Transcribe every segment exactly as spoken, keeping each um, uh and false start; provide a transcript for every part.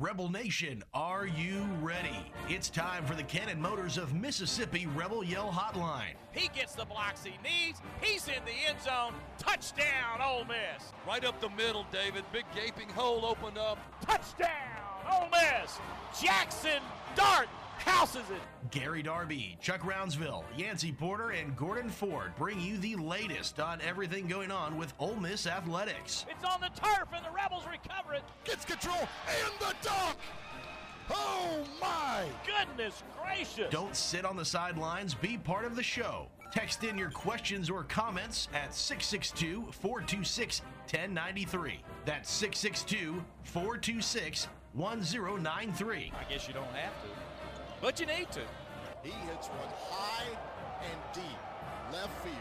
Rebel Nation, are you ready? It's time for the Cannon Motors of Mississippi Rebel Yell Hotline. He gets the blocks he needs. He's in the end zone. Touchdown, Ole Miss. Right up the middle, David. Big gaping hole opened up. Touchdown, Ole Miss. Jackson Dart houses it. Gary Darby, Chuck Roundsville, Yancey Porter, and Gordon Ford bring you the latest on everything going on with Ole Miss athletics. It's on the turf, and the Rebels recover it. Gets control, and the dunk! Oh, my goodness gracious. Don't sit on the sidelines. Be part of the show. Text in your questions or comments at six six two, four two six, one zero nine three. That's six six two, four two six, one zero nine three. I guess you don't have to, but you need to. He hits one high and deep left field.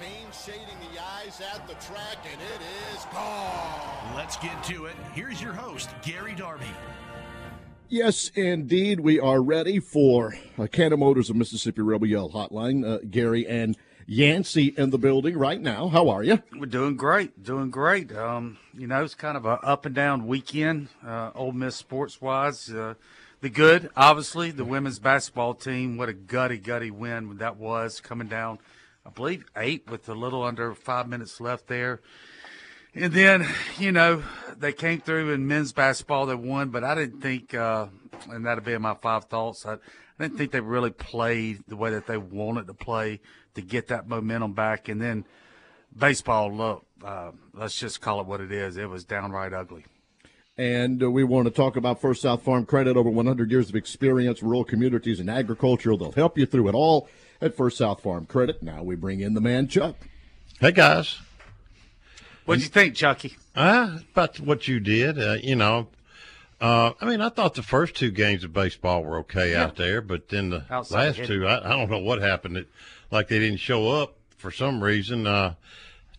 Kane shading the eyes at the track, and it is gone. Let's get to it. Here's your host, Gary Darby. Yes, indeed, we are ready for uh, Cannon Motors of Mississippi Rebel Yell Hotline. Uh, Gary and Yancey in the building right now. How are you? We're doing great, doing great. Um, you know, it's kind of an up and down weekend, uh, Ole Miss sports-wise. Uh, the good, obviously, the women's basketball team. What a gutty, gutty win that was, coming down, I believe, eight with a little under five minutes left there. And then, you know, they came through in men's basketball. They won, but I didn't think, uh, and that'll be in my five thoughts, I, I didn't think they really played the way that they wanted to play to get that momentum back. And then baseball, look, uh, let's just call it what it is. It was downright ugly. And uh, we want to talk about First South Farm Credit, over one hundred years of experience, rural communities and agriculture. They'll help you through it all at First South Farm Credit. Now we bring in the man, Chuck. Hey, guys. What'd you think, Chucky? Uh, about what you did, uh, you know. Uh, I mean, I thought the first two games of baseball were okay yeah. out there, but then the Outside last hit. two, I, I don't know what happened. It, like they didn't show up for some reason. Uh,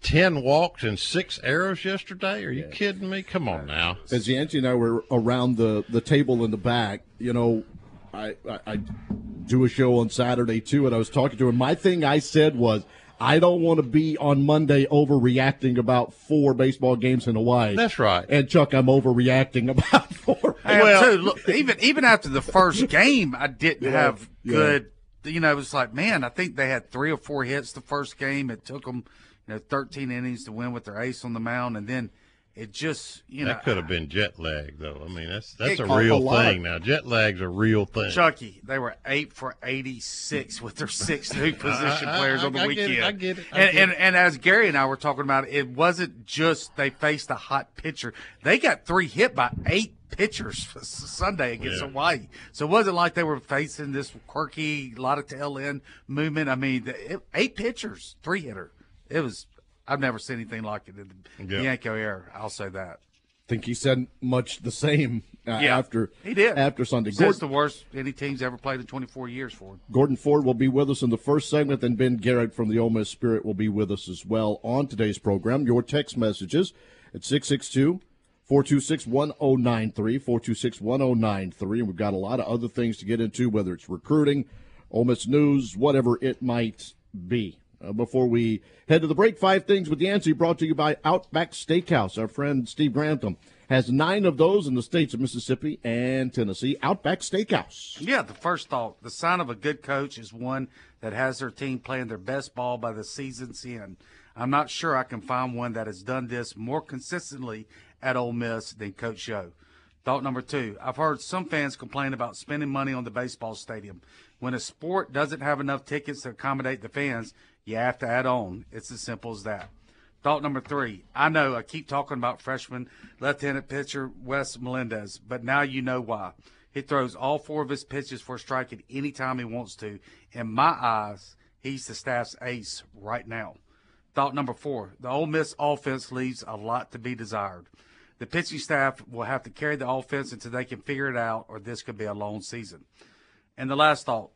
ten walks and six arrows yesterday? Are you yeah. kidding me? Come on now. As Yancey and I were around the, the table in the back, you know, I, I, I do a show on Saturday, too, and I was talking to him. My thing I said was, I don't want to be on Monday overreacting about four baseball games in Hawaii. That's right. And, Chuck, I'm overreacting about four. Well, too, look, even even after the first game, I didn't yeah, have good yeah. – you know, it was like, man, I think they had three or four hits the first game. It took them, you know, thirteen innings to win with their ace on the mound. And then it just – you know. That could have been jet lag, though. I mean, that's that's a real a thing now. Jet lag's a real thing. Chucky, they were eight for eighty-six with their six new position I, I, players I, I, on the I weekend. Get it, I get it. I and, get and, it. and as Gary and I were talking about, it wasn't just they faced a hot pitcher. They got three hit by eight pitchers for Sunday against yeah. Hawaii. So it wasn't like they were facing this quirky, lot of tail end movement. I mean, it, eight pitchers, three hitter. It was – I've never seen anything like it in the yeah. Bianco era. I'll say that. I think he said much the same uh, yeah, after he did. after Sunday. That's the worst any team's ever played in twenty-four years for him. Gordon Ford will be with us in the first segment, and Ben Garrett from the Ole Miss Spirit will be with us as well on today's program. Your text messages at six six two, four two six, one zero nine three, four two six, one zero nine three. And we've got a lot of other things to get into, whether it's recruiting, Ole Miss news, whatever it might be. Uh, before we head to the break, five things with Yancey, brought to you by Outback Steakhouse. Our friend Steve Grantham has nine of those in the states of Mississippi and Tennessee. Outback Steakhouse. Yeah, the first thought, the sign of a good coach is one that has their team playing their best ball by the season's end. I'm not sure I can find one that has done this more consistently at Ole Miss than Coach Joe. Thought number two, I've heard some fans complain about spending money on the baseball stadium. When a sport doesn't have enough tickets to accommodate the fans, you have to add on. It's as simple as that. Thought number three, I know I keep talking about freshman left-handed pitcher Wes Melendez, but now you know why. He throws all four of his pitches for a strike at any time he wants to. In my eyes, he's the staff's ace right now. Thought number four, the Ole Miss offense leaves a lot to be desired. The pitching staff will have to carry the offense until they can figure it out, or this could be a long season. And the last thought,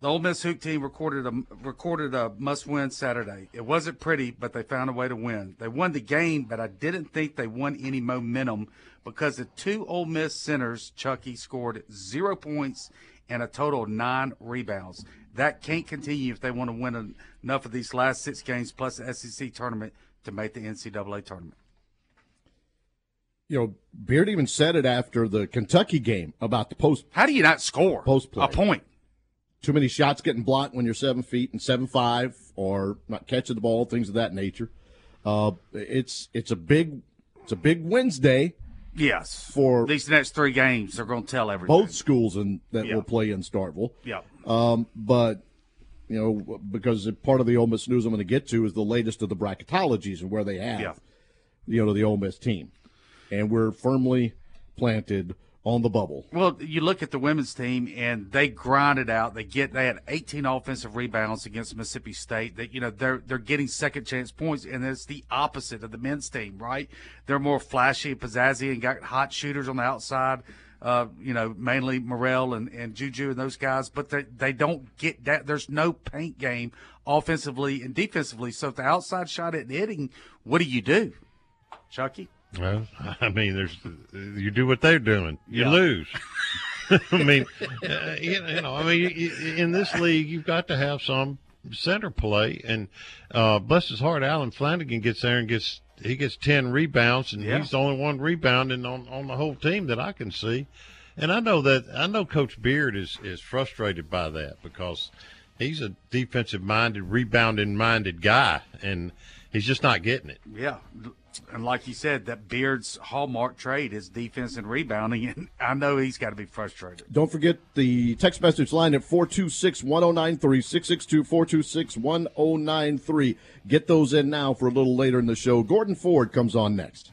the Ole Miss Hoop team recorded a, recorded a must-win Saturday. It wasn't pretty, but they found a way to win. They won the game, but I didn't think they won any momentum because the two Ole Miss centers, Chucky, scored zero points and a total of nine rebounds. That can't continue if they want to win enough of these last six games plus the S E C tournament to make the N C double A tournament. you know, Beard even said it after the Kentucky game about the post. How do you not score post play? A point? Too many shots getting blocked when you're seven feet and seven five, or not catching the ball, things of that nature. Uh, it's it's a big it's a big Wednesday. Yes, for at least the next three games, they're going to tell everything. Both schools in, that yeah. will play in Starkville. Yeah, um, but you know, because part of the Ole Miss news I'm going to get to is the latest of the bracketologies and where they have, yeah. you know, the Ole Miss team, and we're firmly planted on the bubble. Well, you look at the women's team, and they grinded out. They get they had eighteen offensive rebounds against Mississippi State. That you know they're they're getting second chance points, and it's the opposite of the men's team, right? They're more flashy and pizzazzy, and got hot shooters on the outside. Uh, you know, mainly Morrell and, and Juju and those guys, but they they don't get that. There's no paint game offensively and defensively. So if the outside shot isn't hitting, what do you do, Chucky? Well, I mean, there's you do what they're doing. You yeah. lose. I mean, uh, you, you know, I mean, you, in this league, you've got to have some center play. And uh, bless his heart, Allen Flanigan gets there and gets he gets ten rebounds, and yeah. he's the only one rebounding on, on the whole team that I can see. And I know that I know Coach Beard is is frustrated by that because he's a defensive-minded, rebounding-minded guy, and he's just not getting it. Yeah. And like you said, that Beard's hallmark trade is defense and rebounding, and I know he's got to be frustrated. Don't forget the text message line at four two six, one oh nine three, six six two, four two six, one oh nine three. Get those in now for a little later in the show. Gordon Ford comes on next.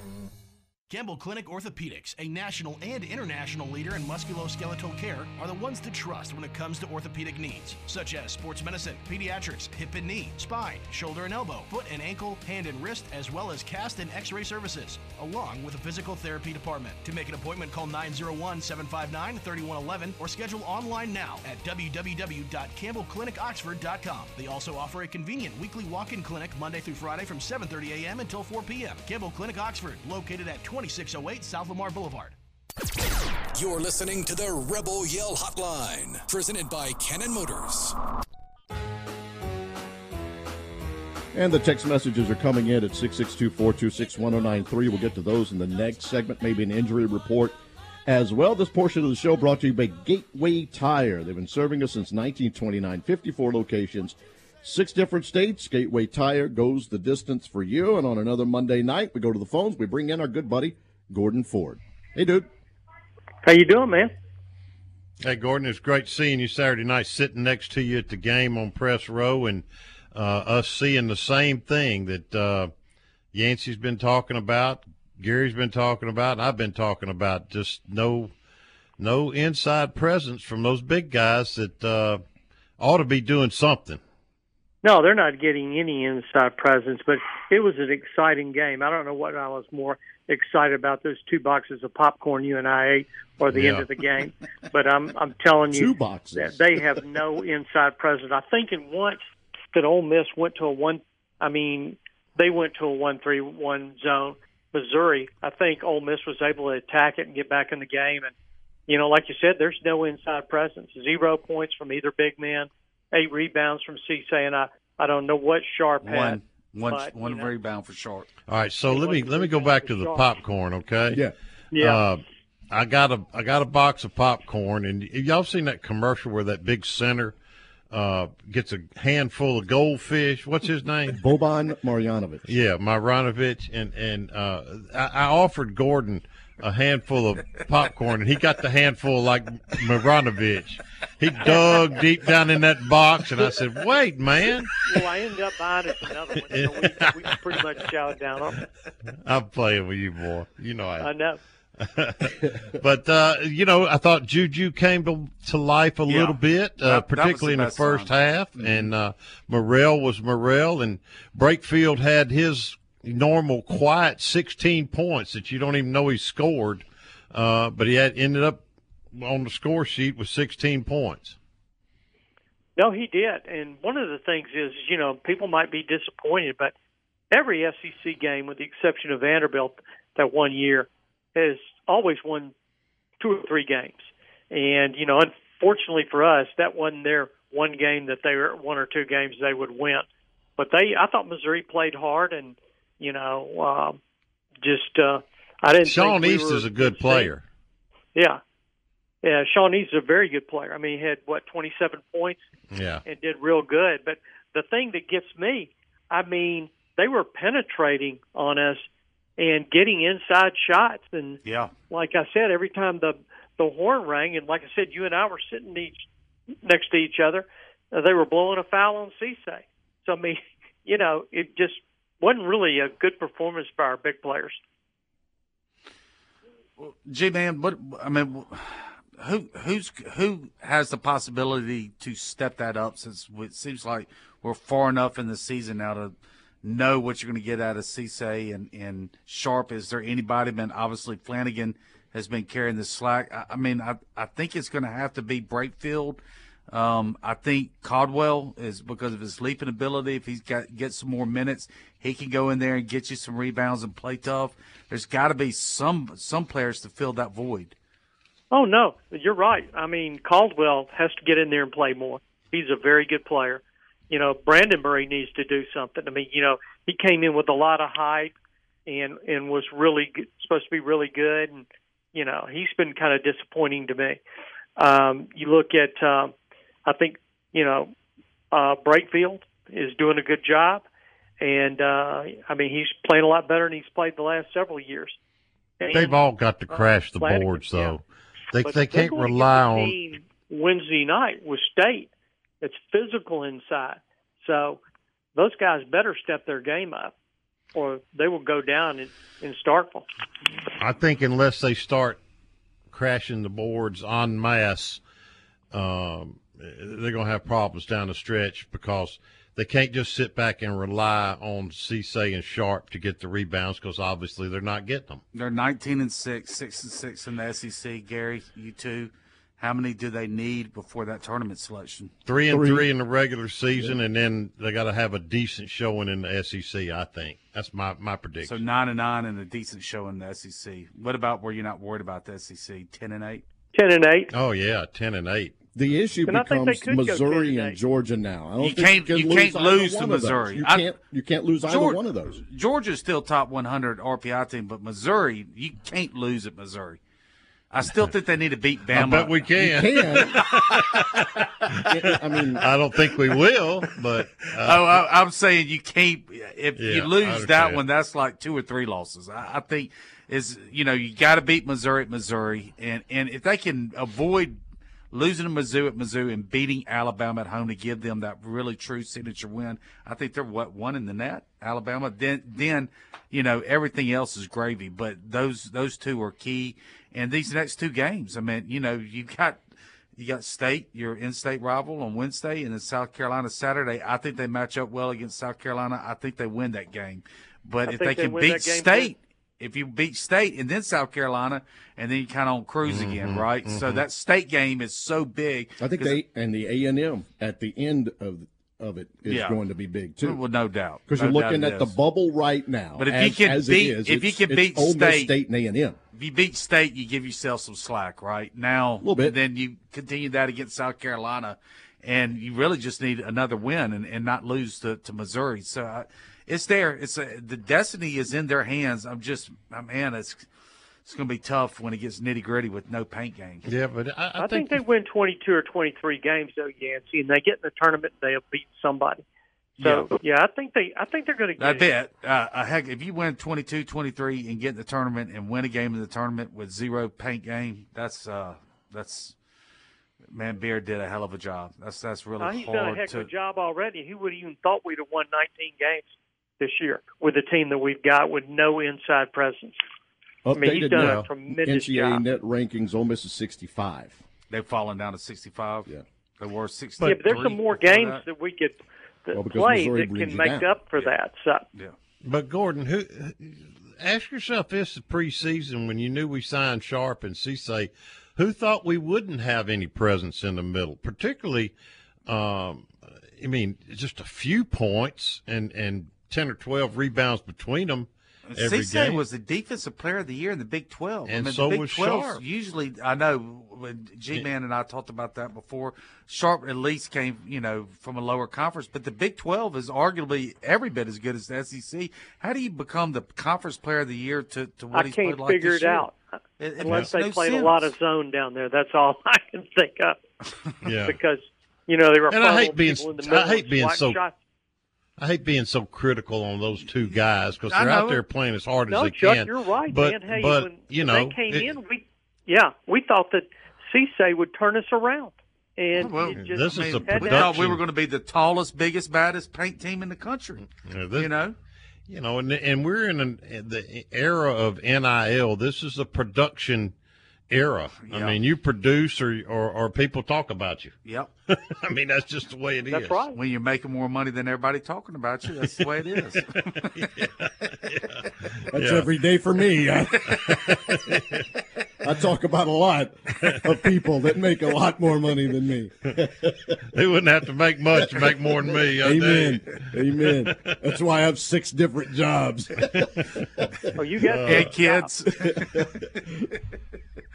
Campbell Clinic Orthopedics, a national and international leader in musculoskeletal care, are the ones to trust when it comes to orthopedic needs, such as sports medicine, pediatrics, hip and knee, spine, shoulder and elbow, foot and ankle, hand and wrist, as well as cast and x-ray services, along with a physical therapy department. To make an appointment, call nine oh one, seven five nine, three one one one or schedule online now at w w w dot campbell clinic oxford dot com. They also offer a convenient weekly walk-in clinic Monday through Friday from seven thirty a m until four p m Campbell Clinic Oxford, located at twenty twenty-six oh eight South Lamar Boulevard. You're listening to the Rebel Yell Hotline, presented by Cannon Motors. And the text messages are coming in at six six two, four two six, one oh nine three. We'll get to those in the next segment, maybe an injury report as well. This portion of the show brought to you by Gateway Tire. They've been serving us since nineteen twenty-nine, fifty-four locations, six different states. Gateway Tire goes the distance for you. And on another Monday night, we go to the phones. We bring in our good buddy, Gordon Ford. Hey, dude. How you doing, man? Hey, Gordon. It's great seeing you Saturday night, sitting next to you at the game on press row, and Uh, us seeing the same thing that uh, Yancey's been talking about, Gary's been talking about, and I've been talking about. Just no no inside presence from those big guys that uh, ought to be doing something. No, they're not getting any inside presence, but it was an exciting game. I don't know what I was more excited about, those two boxes of popcorn you and I ate, or the yeah. end of the game. But I'm, I'm telling you, two boxes. That they have no inside presence. I think in once – that Ole Miss went to a one, I mean, they went to a one three one zone. Missouri, I think Ole Miss was able to attack it and get back in the game. And, you know, like you said, there's no inside presence. Zero points from either big man, eight rebounds from Cissé, and I, I don't know what Sharp one, had. One, but, one rebound for Sharp. All right, so let me let me go back to the Sharp. popcorn, okay? Yeah. Yeah. Uh, I got a I got a box of popcorn, and y'all seen that commercial where that big center – Uh, gets a handful of goldfish. What's his name? Boban Marjanovic. Yeah, Marjanovic. And, and uh, I, I offered Gordon a handful of popcorn, and he got the handful like Marjanovic. He dug deep down in that box, and I said, wait, man. Well, I ended up buying it another one, so we, we pretty much showed down on it. I'm playing with you, boy. You know I I know. But, uh, you know, I thought Juju came to, to life a yeah. little bit, uh, that, particularly that in the first time. half. Mm-hmm. And uh, Morrell was Morrell. And Brakefield had his normal quiet sixteen points that you don't even know he scored. Uh, but he had ended up on the score sheet with sixteen points. No, he did. And one of the things is, you know, people might be disappointed, but every S E C game, with the exception of Vanderbilt that one year, has always won two or three games. And, you know, unfortunately for us, that wasn't their one game that they were one or two games they would win. But they, I thought Missouri played hard, and, you know, um, just uh, I didn't Sean think East we were, is a good player. Yeah. Yeah, Sean East is a very good player. I mean, he had, what, twenty-seven points? Yeah. And did real good. But the thing that gets me, I mean, they were penetrating on us and getting inside shots. And yeah. like I said, every time the, the horn rang, and like I said, you and I were sitting each, next to each other, uh, they were blowing a foul on Cissé. So, I mean, you know, it just wasn't really a good performance by our big players. Well, G-Man, what, I mean, who who's who has the possibility to step that up, since it seems like we're far enough in the season now to – know what you're going to get out of Cissé and, and Sharp. Is there anybody? Been obviously Flanigan has been carrying the slack. I, I mean, I I think it's going to have to be Brakefield. Um, I think Caldwell is, because of his leaping ability, if he's got gets some more minutes, he can go in there and get you some rebounds and play tough. There's got to be some some players to fill that void. Oh no, you're right. I mean, Caldwell has to get in there and play more. He's a very good player. You know, Brandon Murray needs to do something. I mean, you know, he came in with a lot of hype and and was really good, supposed to be really good. And, you know, he's been kind of disappointing to me. Um, you look at, um, I think, you know, uh, Brakefield is doing a good job. And, uh, I mean, he's playing a lot better than he's played the last several years. And they've all got to crash the boards, though. They, they can't rely on Wednesday night with State. It's physical inside. So those guys better step their game up, or they will go down in, in Starkville. I think unless they start crashing the boards en masse, um, they're going to have problems down the stretch, because they can't just sit back and rely on Cissé and Sharp to get the rebounds, because obviously they're not getting them. They're nineteen and six, six and six in the S E C, Gary, you two. How many do they need before that tournament selection? Three and three, three in the regular season, yeah. And then they got to have a decent showing in the S E C, I think. That's my, my prediction. So nine and nine and a decent showing in the S E C. What about where you're not worried about the S E C? Ten and eight? Ten and eight. Oh, yeah, ten and eight. The issue and becomes Missouri and Georgia now. I don't you can't, think you, can you lose can't lose to Missouri. You, I, can't, you can't lose Georgia, either one of those. Georgia's still top one hundred R P I team, but Missouri, you can't lose at Missouri. I still think they need to beat Bama. I bet we can. can. I mean, I don't think we will, but uh, oh, I, I'm saying you can't. If yeah, you lose that one, that's like two or three losses. I, I think is you know you got to beat Missouri at Missouri, and and if they can avoid losing to Mizzou at Mizzou and beating Alabama at home to give them that really true signature win, I think they're what one in the net, Alabama. Then then you know everything else is gravy, but those those two are key. And these next two games, I mean, you know, you got you got State, your in-state rival on Wednesday, and then South Carolina Saturday. I think they match up well against South Carolina. I think they win that game. But I if they can beat State, too. if you beat State and then South Carolina, and then you kind of on cruise mm-hmm, again, right? Mm-hmm. So that State game is so big. I think they and the A and M at the end of of it is yeah. going to be big too. Well, no doubt, because no you're looking at is. the bubble right now. But if as, you can as beat, it is, if you can beat Ole Miss State and A and M. If you beat State, you give yourself some slack, right? Now, a little bit. Then you continue that against South Carolina, and you really just need another win and, and not lose to, to Missouri. So I, it's there. It's a, the destiny is in their hands. I'm just, man, it's it's going to be tough when it gets nitty gritty with no paint games. Yeah, but I, I, I think, think they win twenty-two or twenty-three games though, Yancey, and they get in the tournament, they'll beat somebody. So yeah. yeah, I think they, I think they're going to get. I bet. Uh, heck, if you win twenty-two, twenty-three and get in the tournament and win a game in the tournament with zero paint game, that's uh, that's man, Beard did a hell of a job. That's that's really hard. He's done a heck to, of a job already. Who would have even thought we'd have won nineteen games this year with the team that we've got with no inside presence? Updated I mean, he's done now, a tremendous N C A A job. N C A A net rankings, Ole Miss is sixty-five. They've fallen down to sixty-five. Yeah, they were sixty-three. Yeah, but there's some more games that, that we could. That well, play Missouri that can make down. up for yeah. that. So. Yeah. But, Gordon, who, ask yourself this preseason when you knew we signed Sharp and Cissé, who thought we wouldn't have any presence in the middle, particularly, um, I mean, just a few points and, and ten or twelve rebounds between them. Cissé was the defensive player of the year in the Big twelve. And I mean, so the Big was Sharp. Usually, I know, G-Man and I talked about that before. Sharp at least came, you know, from a lower conference. But the Big twelve is arguably every bit as good as the S E C. How do you become the conference player of the year to, to what I he's played like this year? I can't figure it out. It, it Unless they no played sense. a lot of zone down there. That's all I can think of. Yeah. Because, you know, there were and I hate being, in the middle. I hate being so shots. I hate being so critical on those two guys because they're out there playing as hard no, as they Chuck, can. You're right, but, man. Hey, but, when you know, they came it, in, we yeah, we thought that Cissé would turn us around. And well, it just, this I mean, is a production. We thought we were going to be the tallest, biggest, baddest paint team in the country. Yeah, this, you know, you know, and and we're in, an, in the era of N I L. This is a production era. Yeah. I mean, you produce or, or, or people talk about you. Yep. I mean, that's just the way it that's is. That's right. When you're making more money than everybody talking about you, that's the way it is. yeah. Yeah. That's yeah. every day for me. I, I talk about a lot of people that make a lot more money than me. They wouldn't have to make much to make more than me. Amen. Amen. That's why I have six different jobs. Oh, you got eight uh, kids.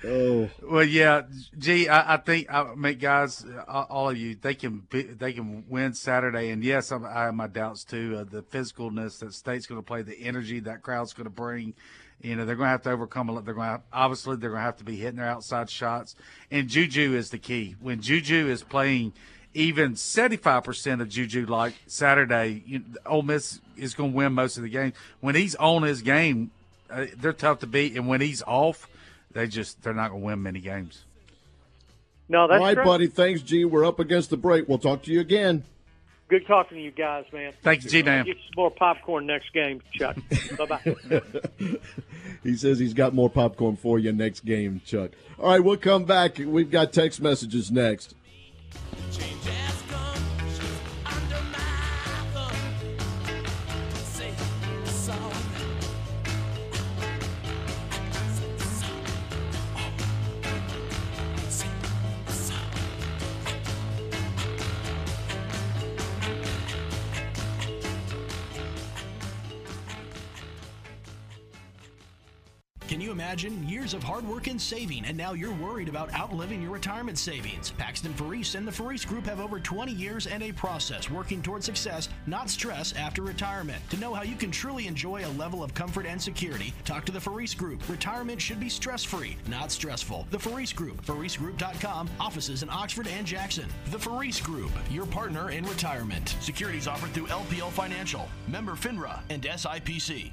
Oh. Well, yeah, gee, I, I think, I mean, guys, uh, all of you, they can be, they can win Saturday. And, yes, I'm, I have my doubts, too, uh, the physicalness that State's going to play, the energy that crowd's going to bring. You know, they're going to have to overcome a lot. They're going to have, obviously, they're going to have to be hitting their outside shots. And Juju is the key. When Juju is playing even seventy-five percent of Juju like Saturday, you, Ole Miss is going to win most of the game. When he's on his game, uh, they're tough to beat. And when he's off, They just, they're not going to win many games. No, that's All right, true. buddy. Thanks, G. We're up against the break. We'll talk to you again. Good talking to you guys, man. Thanks, G, man. Get some more popcorn next game, Chuck. Bye-bye. He says he's got more popcorn for you next game, Chuck. All right, we'll come back. We've got text messages next. Can you imagine? Years of hard work and saving, and now you're worried about outliving your retirement savings. Paxton Faris and the Faris Group have over twenty years and a process working toward success, not stress, after retirement. To know how you can truly enjoy a level of comfort and security, talk to the Faris Group. Retirement should be stress-free, not stressful. The Faris Group, faris group dot com, offices in Oxford and Jackson. The Faris Group, your partner in retirement. Securities offered through L P L Financial, member FINRA, and S I P C.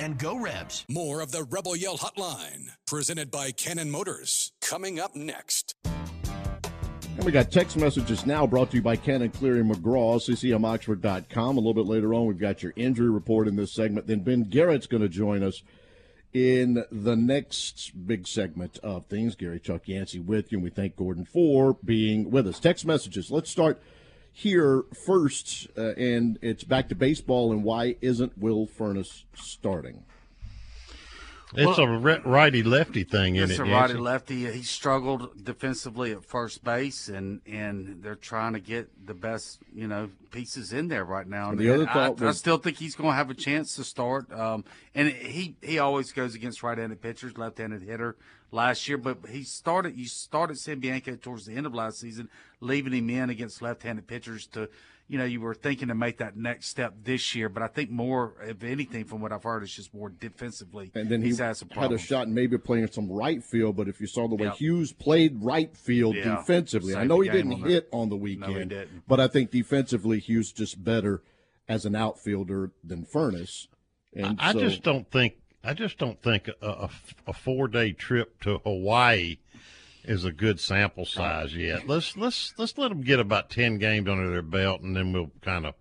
and go Rebs. More of the Rebel Yell Hotline, presented by Cannon Motors, coming up next. And we got text messages now brought to you by Cannon Cleary McGraw, c c m oxford dot com. A little bit later on, we've got your injury report in this segment. Then Ben Garrett's going to join us in the next big segment of things. Gary Chuck Yancey with you, and we thank Gordon for being with us. Text messages. Let's start here first, uh, and it's back to baseball, and why isn't Will Furness starting? It's well, a righty-lefty thing, isn't it? It's a righty-lefty. He struggled defensively at first base, and, and they're trying to get the best, you know, pieces in there right now. And the and other I, thought was, I still think he's going to have a chance to start. Um, and he, he always goes against right-handed pitchers, left-handed hitter last year. But he started. You started San Bianco towards the end of last season, leaving him in against left-handed pitchers to – you know, you were thinking to make that next step this year, but I think more, if anything, from what I've heard, it's just more defensively. And then he's he had, some had a shot and maybe playing some right field, but if you saw the way yep. Hughes played right field yeah. defensively, Saved I know he didn't on hit on the weekend, no, he didn't. But I think defensively Hughes just better as an outfielder than Furness. And I, so, I just don't think I just don't think a, a, a four-day trip to Hawaii is a good sample size yet. Let's let's let's let them get about ten games under their belt, and then we'll kind of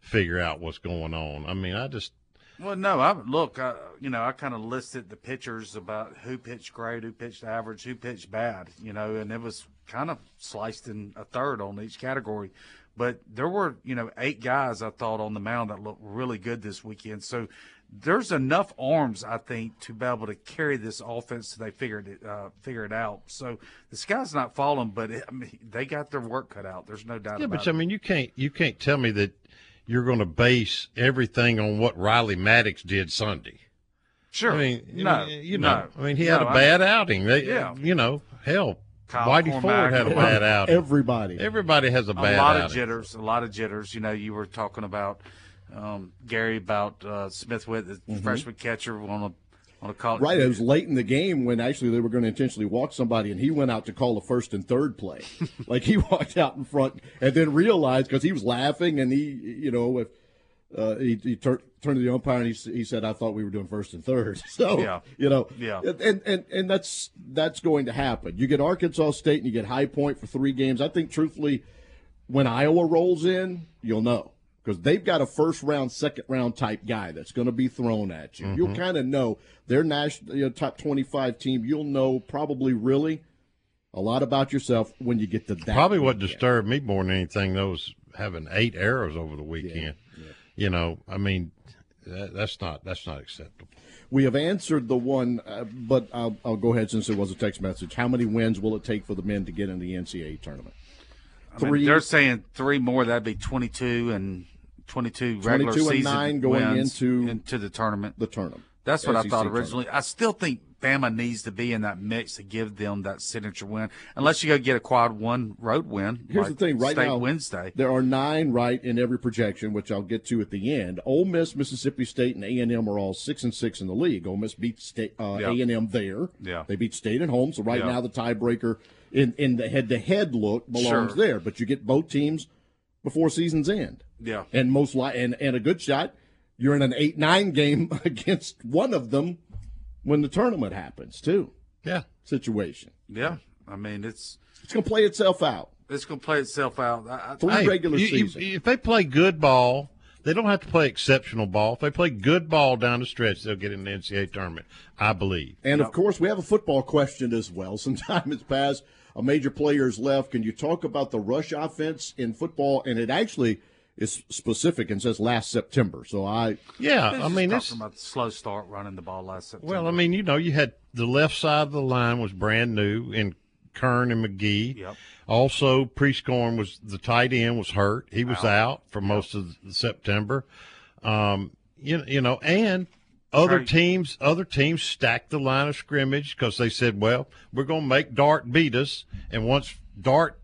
figure out what's going on. I mean, I just well, no, I look, I, you know, I kind of listed the pitchers about who pitched great, who pitched average, who pitched bad, you know, and it was kind of sliced in a third on each category. But there were, you know, eight guys I thought on the mound that looked really good this weekend. So there's enough arms, I think, to be able to carry this offense so they figured it, uh, figure it out. So the sky's not falling, but it, I mean, they got their work cut out. There's no doubt yeah, about it. Yeah, but, I mean, you can't, you can't tell me that you're going to base everything on what Riley Maddox did Sunday. Sure. I mean, no, you know, no. I mean, he no, had a bad I, outing. They, yeah. You know, hell, Kyle Whitey Cormack, Ford had a bad outing. Everybody. Everybody has a bad outing. A lot outing. of jitters, a lot of jitters. You know, you were talking about – Um, Gary about uh, Smith-Witt, the mm-hmm. freshman catcher, on a on a college. Right, it was late in the game when actually they were going to intentionally walk somebody, and he went out to call a first and third play. Like he walked out in front, and then realized because he was laughing, and he, you know, if Uh, he he tur- turned to the umpire and he, he said, "I thought we were doing first and third." So yeah. you know, yeah. and, and and that's that's going to happen. You get Arkansas State and you get High Point for three games. I think truthfully, when Iowa rolls in, you'll know, because they've got a first round, second round type guy that's going to be thrown at you. Mm-hmm. You'll kind of know their national, you know, top twenty-five team. You'll know probably really a lot about yourself when you get to that. Probably weekend. What disturbed me more than anything, those having eight errors over the weekend. Yeah. Yeah. You know, I mean, that, that's not that's not acceptable. We have answered the one, uh, but I'll, I'll go ahead since it was a text message. How many wins will it take for the men to get in the N C double A tournament? Three. I mean, they're saying three more. That'd be twenty-two and twenty-two regular twenty-two and season nine going into into the tournament. The tournament. That's what S E C I thought originally. Tournament. I still think Bama needs to be in that mix to give them that signature win, unless you go get a quad one road win. Here's like the thing, right State now, Wednesday. There are nine right in every projection, which I'll get to at the end. Ole Miss, Mississippi State, and A and M are all six and six in the league. Ole Miss beat State, uh, yeah. A and M there. Yeah. They beat State at home, so right yeah. now the tiebreaker in, in the head-to-head look belongs sure. there. But you get both teams before season's end. Yeah. And most li- and, and a good shot, you're in an eight nine game against one of them when the tournament happens, too. Yeah. Situation. Yeah. I mean, it's... It's going to play itself out. It's going to play itself out. I, Three hey, regular you, season. You, if they play good ball, they don't have to play exceptional ball. If they play good ball down the stretch, they'll get in the N C double A tournament, I believe. And, yep. of course, we have a football question as well. Some time has passed. A major player is left. Can you talk about the rush offense in football? And it actually... is specific and says last September. So I yeah, I mean it's talking about the slow start running the ball last September. Well, I mean, you know, you had the left side of the line was brand new in Kern and McGee. Yep. Also, Prescorn was the tight end was hurt. He was out, out for yep. most of September. Um, you you know, and other right. teams other teams stacked the line of scrimmage because they said, well, we're going to make Dart beat us, and once Dart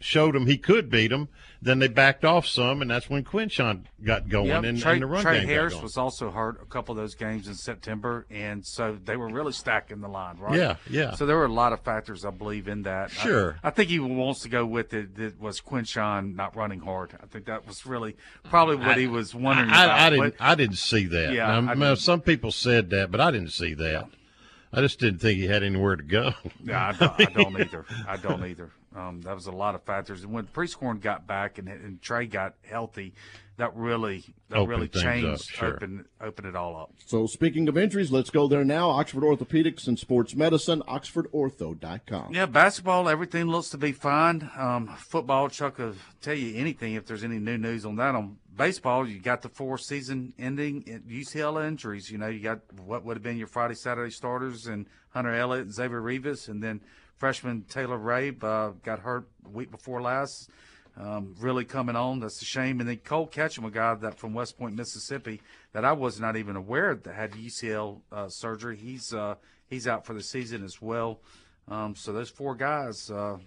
showed him he could beat them, then they backed off some, and that's when Quinshon got going yep. and, Trey, and the run Trey game Harris got going. Was also hurt a couple of those games in September, and so they were really stacking the line, right? Yeah, yeah. So there were a lot of factors, I believe, in that. Sure. I, I think he wants to go with it, it was Quinshon not running hard. I think that was really probably what I, he was wondering I, I, about. I didn't, I didn't see that. Yeah, now, I mean, some people said that, but I didn't see that. Yeah. I just didn't think he had anywhere to go. No, I don't, I don't either. I don't either. Um, that was a lot of factors. And when Prescorn got back and, and Trey got healthy, that really that open really changed, up, sure. open, open it all up. So speaking of injuries, let's go there now. Oxford Orthopedics and Sports Medicine, oxford ortho dot com. Yeah, basketball, everything looks to be fine. Um, football, Chuck, will tell you anything if there's any new news on that. On baseball, you got the four season ending U C L A injuries. You know, you got what would have been your Friday, Saturday starters and Hunter Elliott and Xavier Rivas, and then freshman Taylor Rabe uh, got hurt the week before last. Um, really coming on. That's a shame. And then Cole Ketchum, a guy that from West Point, Mississippi, that I was not even aware that had U C L uh, surgery. He's uh, he's out for the season as well. Um, so those four guys. Uh,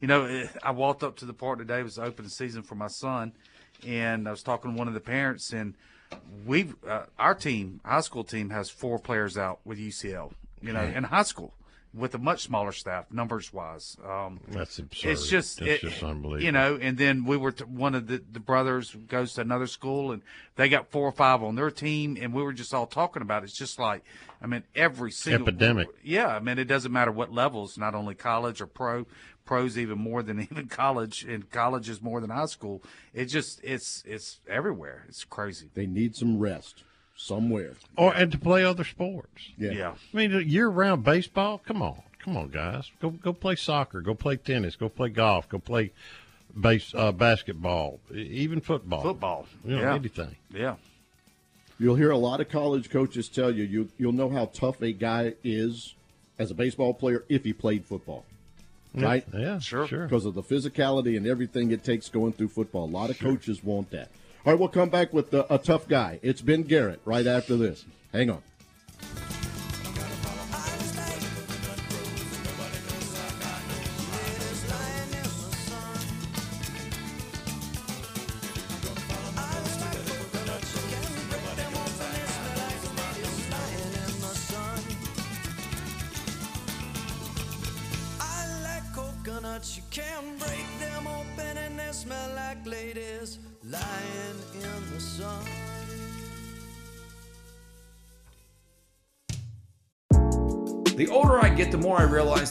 you know, it, I walked up to the park today. It was the opening season for my son, and I was talking to one of the parents. And we, uh, our team, high school team, has four players out with U C L. You know, in high school, with a much smaller staff, numbers-wise. Um, That's absurd. It's just, it's it, just unbelievable. You know, and then we were t- one of the, the brothers goes to another school, and they got four or five on their team, and we were just all talking about it. It's just like, I mean, every single epidemic. Yeah, I mean, it doesn't matter what levels, not only college or pro, pros even more than even college, and college is more than high school. It just, it's it's everywhere. It's crazy. They need some rest. Somewhere, or and to play other sports. Yeah, yeah. I mean, year-round baseball. Come on, come on, guys. Go go play soccer. Go play tennis. Go play golf. Go play base uh, basketball. Even football. Football. You know, yeah. Anything. Yeah. You'll hear a lot of college coaches tell you you you'll know how tough a guy is as a baseball player if he played football. Right. Yeah. yeah sure. Sure. Because of the physicality and everything it takes going through football. A lot of sure. coaches want that. All right, we'll come back with the, a tough guy. It's Ben Garrett right after this. Hang on. I much you can break them open and they smell like ladies lying in the sun. The older I get, the more I realize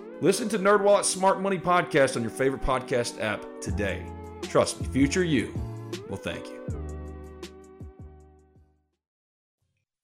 Listen to NerdWallet's Smart Money Podcast on your favorite podcast app today. Trust me, future you will thank you.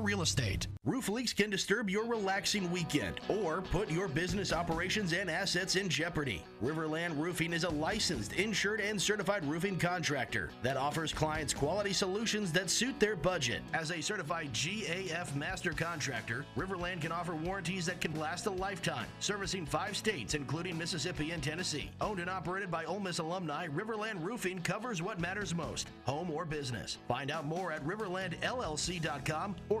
Real Estate. Roof leaks can disturb your relaxing weekend or put your business operations and assets in jeopardy. Riverland Roofing is a licensed, insured, and certified roofing contractor that offers clients quality solutions that suit their budget. As a certified G A F master contractor, Riverland can offer warranties that can last a lifetime, servicing five states, including Mississippi and Tennessee. Owned and operated by Ole Miss alumni, Riverland Roofing covers what matters most, home or business. Find out more at riverland l l c dot com or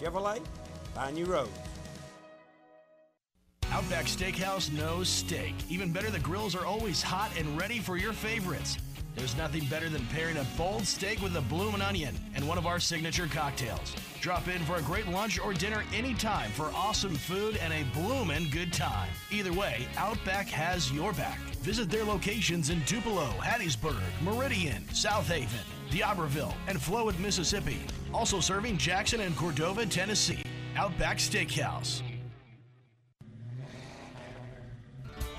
Chevrolet, find new roads. Outback Steakhouse knows steak. Even better, the grills are always hot and ready for your favorites. There's nothing better than pairing a bold steak with a bloomin' onion and one of our signature cocktails. Drop in for a great lunch or dinner anytime for awesome food and a bloomin' good time. Either way, Outback has your back. Visit their locations in Tupelo, Hattiesburg, Meridian, South Haven, D'Iberville, and Flowood, Mississippi. Also serving Jackson and Cordova, Tennessee. Outback Steakhouse.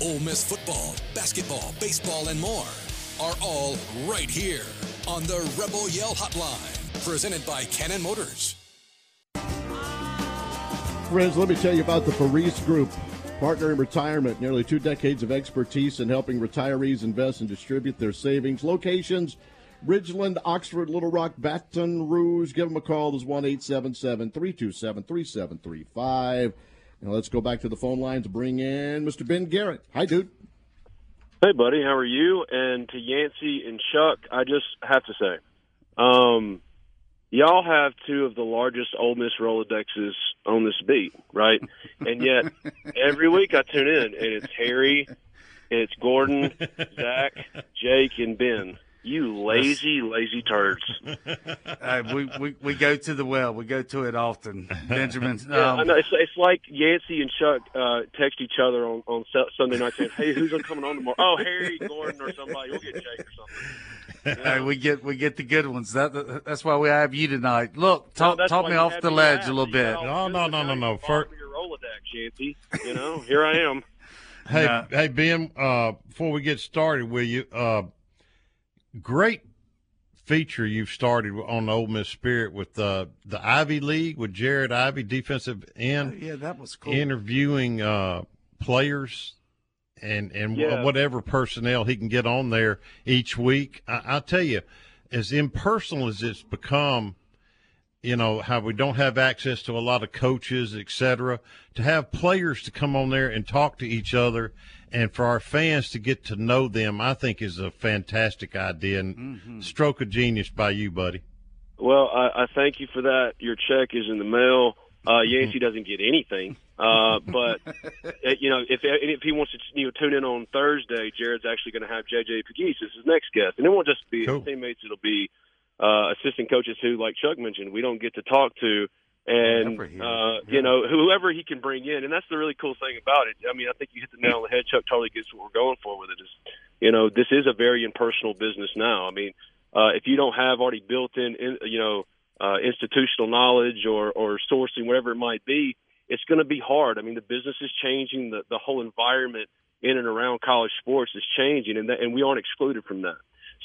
Ole Miss football, basketball, baseball, and more are all right here on the Rebel Yell Hotline, presented by Cannon Motors. friends, let me tell you about the Faris Group. Partner in retirement, nearly two decades of expertise in helping retirees invest and distribute their savings. Locations, Ridgeland, Oxford, Little Rock, Baton Rouge. Give them a call. It's one eight seven seven, three two seven, three seven three five. Now let's go back to the phone lines. Bring in Mister Ben Garrett. Hi, dude. Hey, buddy. How are you? And to Yancey and Chuck, I just have to say, um, y'all have two of the largest Ole Miss Rolodexes on this beat, right? And yet, every week I tune in, and it's Harry, and it's Gordon, Zach, Jake, and Ben. You lazy, lazy turds. Uh, we, we we go to the well. We go to it often. Benjamin. Um, yeah, I know. It's, it's like Yancey and Chuck uh, text each other on, on Sunday night saying, hey, who's coming on tomorrow? Oh, Harry, Gordon, or somebody. We'll get Jake or something. Yeah. Hey, we get we get the good ones. That That's why we have you tonight. Look, talk, no, talk me off the ledge a little bit. No, no, no, no, no. First, your Rolodex, Yancey. You know, here I am. Hey, nah. hey, Ben, uh, before we get started with you, uh, great feature you've started on the Ole Miss Spirit with uh, the Ivy League, with Jared Ivey, defensive end. Oh, yeah, that was cool. Interviewing uh, players and, and yeah. whatever personnel he can get on there each week. I, I'll tell you, as impersonal as it's become, you know, how we don't have access to a lot of coaches, et cetera, to have players to come on there and talk to each other and for our fans to get to know them, I think is a fantastic idea and mm-hmm. stroke of genius by you, buddy. Well, I, I thank you for that. Your check is in the mail. Uh, Yancey doesn't get anything. Uh, but, you know, if if he wants to you know, tune in on Thursday, Jared's actually going to have J J. Pegues as his next guest. And it won't just be cool. his teammates. It'll be uh, assistant coaches who, like Chuck mentioned, we don't get to talk to. And, uh, you know, whoever he can bring in. And that's the really cool thing about it. I mean, I think you hit the nail on the head. Chuck totally gets what we're going for with it. Is, you know, this is a very impersonal business now. I mean, uh, if you don't have already built in, in you know, uh, institutional knowledge or, or sourcing, whatever it might be, it's going to be hard. I mean, the business is changing. The, the whole environment in and around college sports is changing, and, that, and we aren't excluded from that.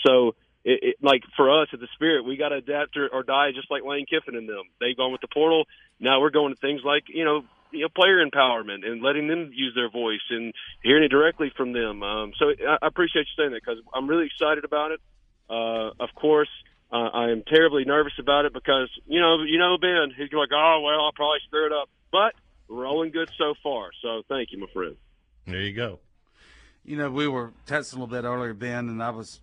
So, It, it, like for us at the Spirit, we got to adapt or, or die, just like Lane Kiffin and them. They've gone with the portal. Now we're going to things like you know, you know, player empowerment and letting them use their voice and hearing it directly from them. Um, so I, I appreciate you saying that because I'm really excited about it. Uh, of course, uh, I am terribly nervous about it because you know, you know, Ben, he's like, oh well, I'll probably screw it up, but rolling good so far. So thank you, my friend. There you go. You know, we were testing a little bit earlier, Ben, and I was.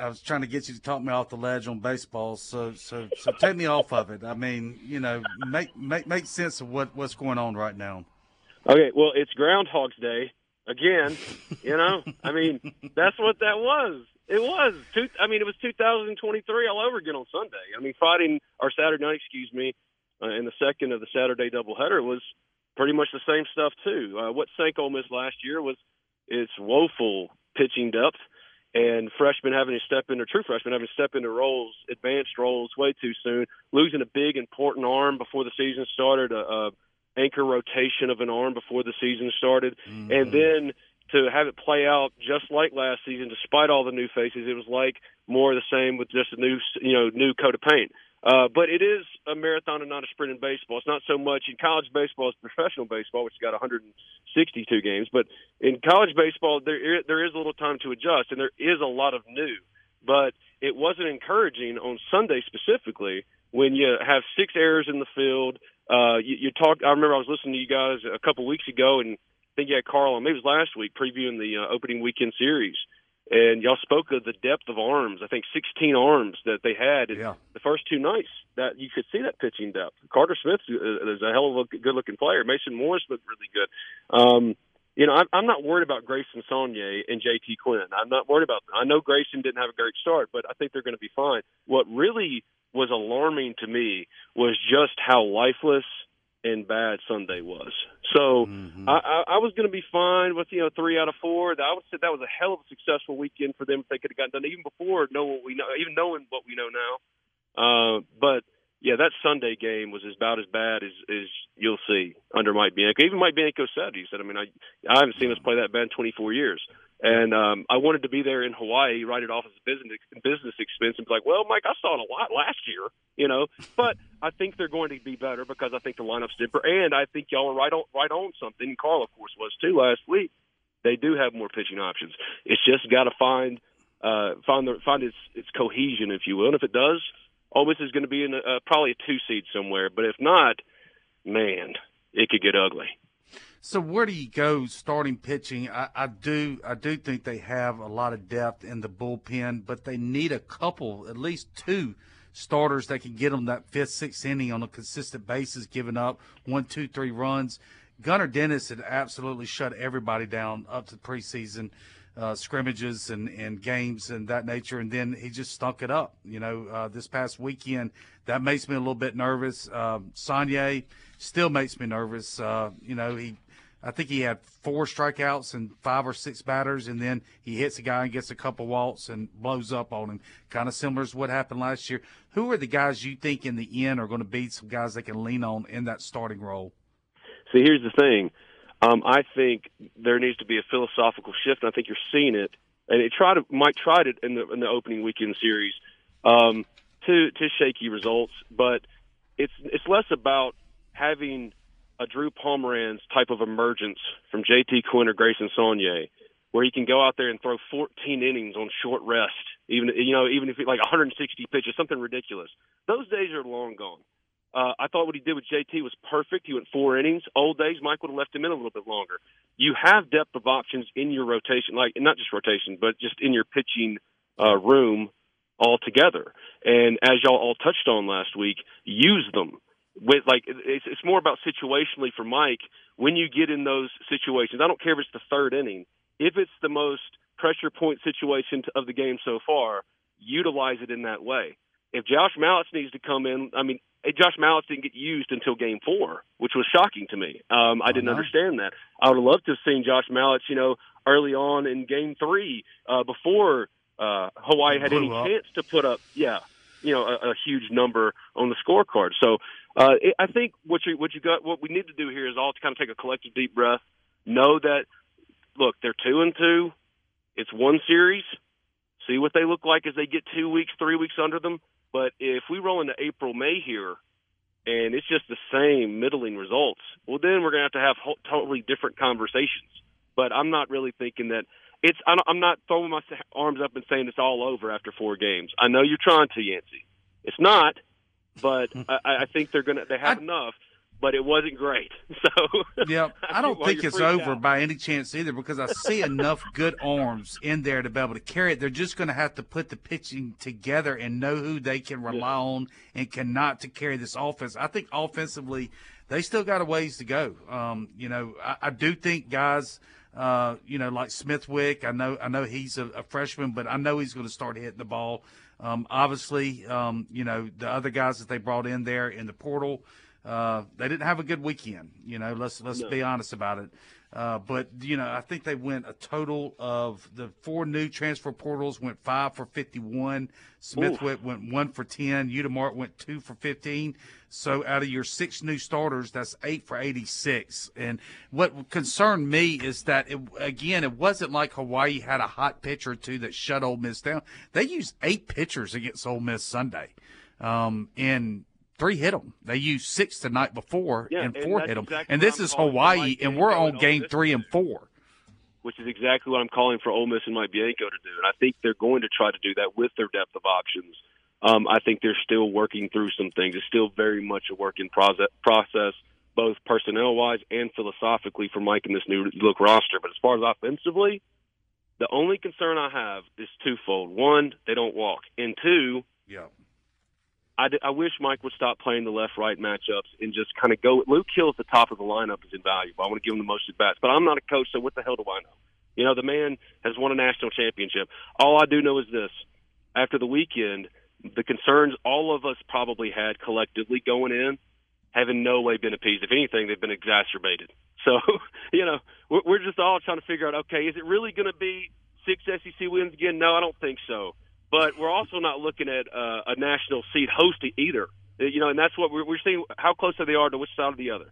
I was trying to get you to talk me off the ledge on baseball, so so so take me off of it. I mean, you know, make make make sense of what, what's going on right now. Okay, well, it's Groundhog's Day again. You know, I mean, that's what that was. It was. Two, I mean, it was two thousand twenty-three all over again on Sunday. I mean, Friday or Saturday night, excuse me, uh, and the second of the Saturday doubleheader was pretty much the same stuff too. Uh, what sank Ole Miss last year was its woeful pitching depth. And freshmen having to step into, true freshmen having to step into roles, advanced roles way too soon, losing a big important arm before the season started, a, a anchor rotation of an arm before the season started. Mm-hmm. And then to have it play out just like last season, despite all the new faces, it was like more of the same with just a new, you know, new coat of paint. Uh, but it is a marathon and not a sprint in baseball. It's not so much in college baseball as professional baseball, which has got one hundred sixty-two games. But in college baseball, there there is a little time to adjust, and there is a lot of new. But it wasn't encouraging on Sunday specifically when you have six errors in the field. Uh, you, you talk. I remember I was listening to you guys a couple weeks ago, and I think you had Carl on. Maybe it was last week previewing the uh, opening weekend series. And y'all spoke of the depth of arms. I think sixteen arms that they had in yeah. the first two nights. That you could see that pitching depth. Carter Smith is a hell of a good-looking player. Mason Morris looked really good. Um, you know, I'm not worried about Grayson Saunier and J T Quinn. I'm not worried about them. I know Grayson didn't have a great start, but I think they're going to be fine. What really was alarming to me was just how lifeless and bad Sunday was. So mm-hmm. I, I was going to be fine with, you know, three out of four. I would say that was a hell of a successful weekend for them if they could have gotten done even before know what we know, even knowing what we know now. Uh, but yeah, that Sunday game was about as bad as, as you'll see under Mike Bianco. Even Mike Bianco said, he said, I mean, I, I haven't seen us play that bad in twenty-four years. And um, I wanted to be there in Hawaii, write it off as a business business expense, and be like, well, Mike, I saw it a lot last year, you know. But I think they're going to be better because I think the lineup's different, and I think y'all are right on, right on something. And Carl, of course, was too last week. They do have more pitching options. It's just got to find uh, find the, find its its cohesion, if you will. And if it does, Ole Miss is going to be in a, uh, probably a two seed somewhere. But if not, man, it could get ugly. So where do you go starting pitching? I, I do I do think they have a lot of depth in the bullpen, but they need a couple, at least two starters that can get them that fifth, sixth inning on a consistent basis, giving up one, two, three runs. Gunnar Dennis had absolutely shut everybody down up to preseason uh, scrimmages and, and games and that nature, and then he just stunk it up, you know, uh, this past weekend. That makes me a little bit nervous. Um, Sonye still makes me nervous. Uh, you know, he I think he had four strikeouts and five or six batters, and then he hits a guy and gets a couple walks and blows up on him. Kind of similar to what happened last year. Who are the guys you think in the end are going to be some guys they can lean on in that starting role? See, here's the thing. Um, I think there needs to be a philosophical shift, and I think you're seeing it. And it tried, Mike tried it in the in the opening weekend series um, to to shaky results, but it's it's less about having – a Drew Pomeranz type of emergence from J T Quinn or Grayson Sonye, where he can go out there and throw fourteen innings on short rest, even you know, even if it, like one hundred sixty pitches, something ridiculous. Those days are long gone. Uh, I thought what he did with J T was perfect. He went four innings. Old days, Mike would have left him in a little bit longer. You have depth of options in your rotation, like not just rotation, but just in your pitching uh, room altogether. And as y'all all touched on last week, use them. With like it's, it's more about situationally for Mike when you get in those situations. I don't care if it's the third inning. If it's the most pressure point situation of the game so far, utilize it in that way. If Josh Mallett needs to come in, I mean, Josh Mallett didn't get used until game four, which was shocking to me. Um, I didn't uh-huh. understand that. I would have loved to have seen Josh Mallett, you know, early on in game three uh, before uh, Hawaii had any up. chance to put up, yeah, you know, a, a huge number on the scorecard. So, Uh, I think what you what you got what we need to do here is all to kind of take a collective deep breath, know that look they're two and two, it's one series. See what they look like as they get two weeks, three weeks under them. But if we roll into April, May here, and it's just the same middling results, well then we're gonna have to have ho- totally different conversations. But I'm not really thinking that it's. I don't, I'm not throwing my arms up and saying it's all over after four games. I know you're trying to, Yancey. It's not. But I, I think they're gonna. They have I, enough, but it wasn't great. So yeah, I don't well, think it's over out. by any chance either, because I see enough good arms in there to be able to carry it. They're just going to have to put the pitching together and know who they can rely yeah. on and cannot to carry this offense. I think offensively, they still got a ways to go. Um, you know, I, I do think guys. Uh, you know, like Smithwick, I know, I know he's a, a freshman, but I know he's going to start hitting the ball. Um, obviously, um, you know, the other guys that they brought in there in the portal, uh, they didn't have a good weekend. You know, let's let's no. be honest about it. Uh, but you know, I think they went a total of the four new transfer portals went five for fifty-one. Smithwick Ooh. went one for ten. Udemart went two for fifteen. So out of your six new starters, that's eight for eighty-six. And what concerned me is that it, again, it wasn't like Hawaii had a hot pitcher or two that shut Ole Miss down. They used eight pitchers against Ole Miss Sunday, um, and three hit them. They used six the night before, yeah, and four and hit them. Exactly, and this is Hawaii, and we're on game three and four. Which is exactly what I'm calling for Ole Miss and Mike Bianco to do. And I think they're going to try to do that with their depth of options. Um, I think they're still working through some things. It's still very much a work in process, both personnel-wise and philosophically for Mike in this new look roster. But as far as offensively, the only concern I have is twofold. One, they don't walk. And two, yeah. I, d- I wish Mike would stop playing the left-right matchups and just kind of go. Luke Hill at the top of the lineup is invaluable. I want to give him the most at-bats. But I'm not a coach, so what the hell do I know? You know, the man has won a national championship. All I do know is this. After the weekend, the concerns all of us probably had collectively going in have in no way been appeased. If anything, they've been exacerbated. So, you know, we're just all trying to figure out, okay, is it really going to be six S E C wins again? No, I don't think so. But we're also not looking at uh, a national seed host either. You know, and that's what we're, we're seeing, how close they are to which side of the other.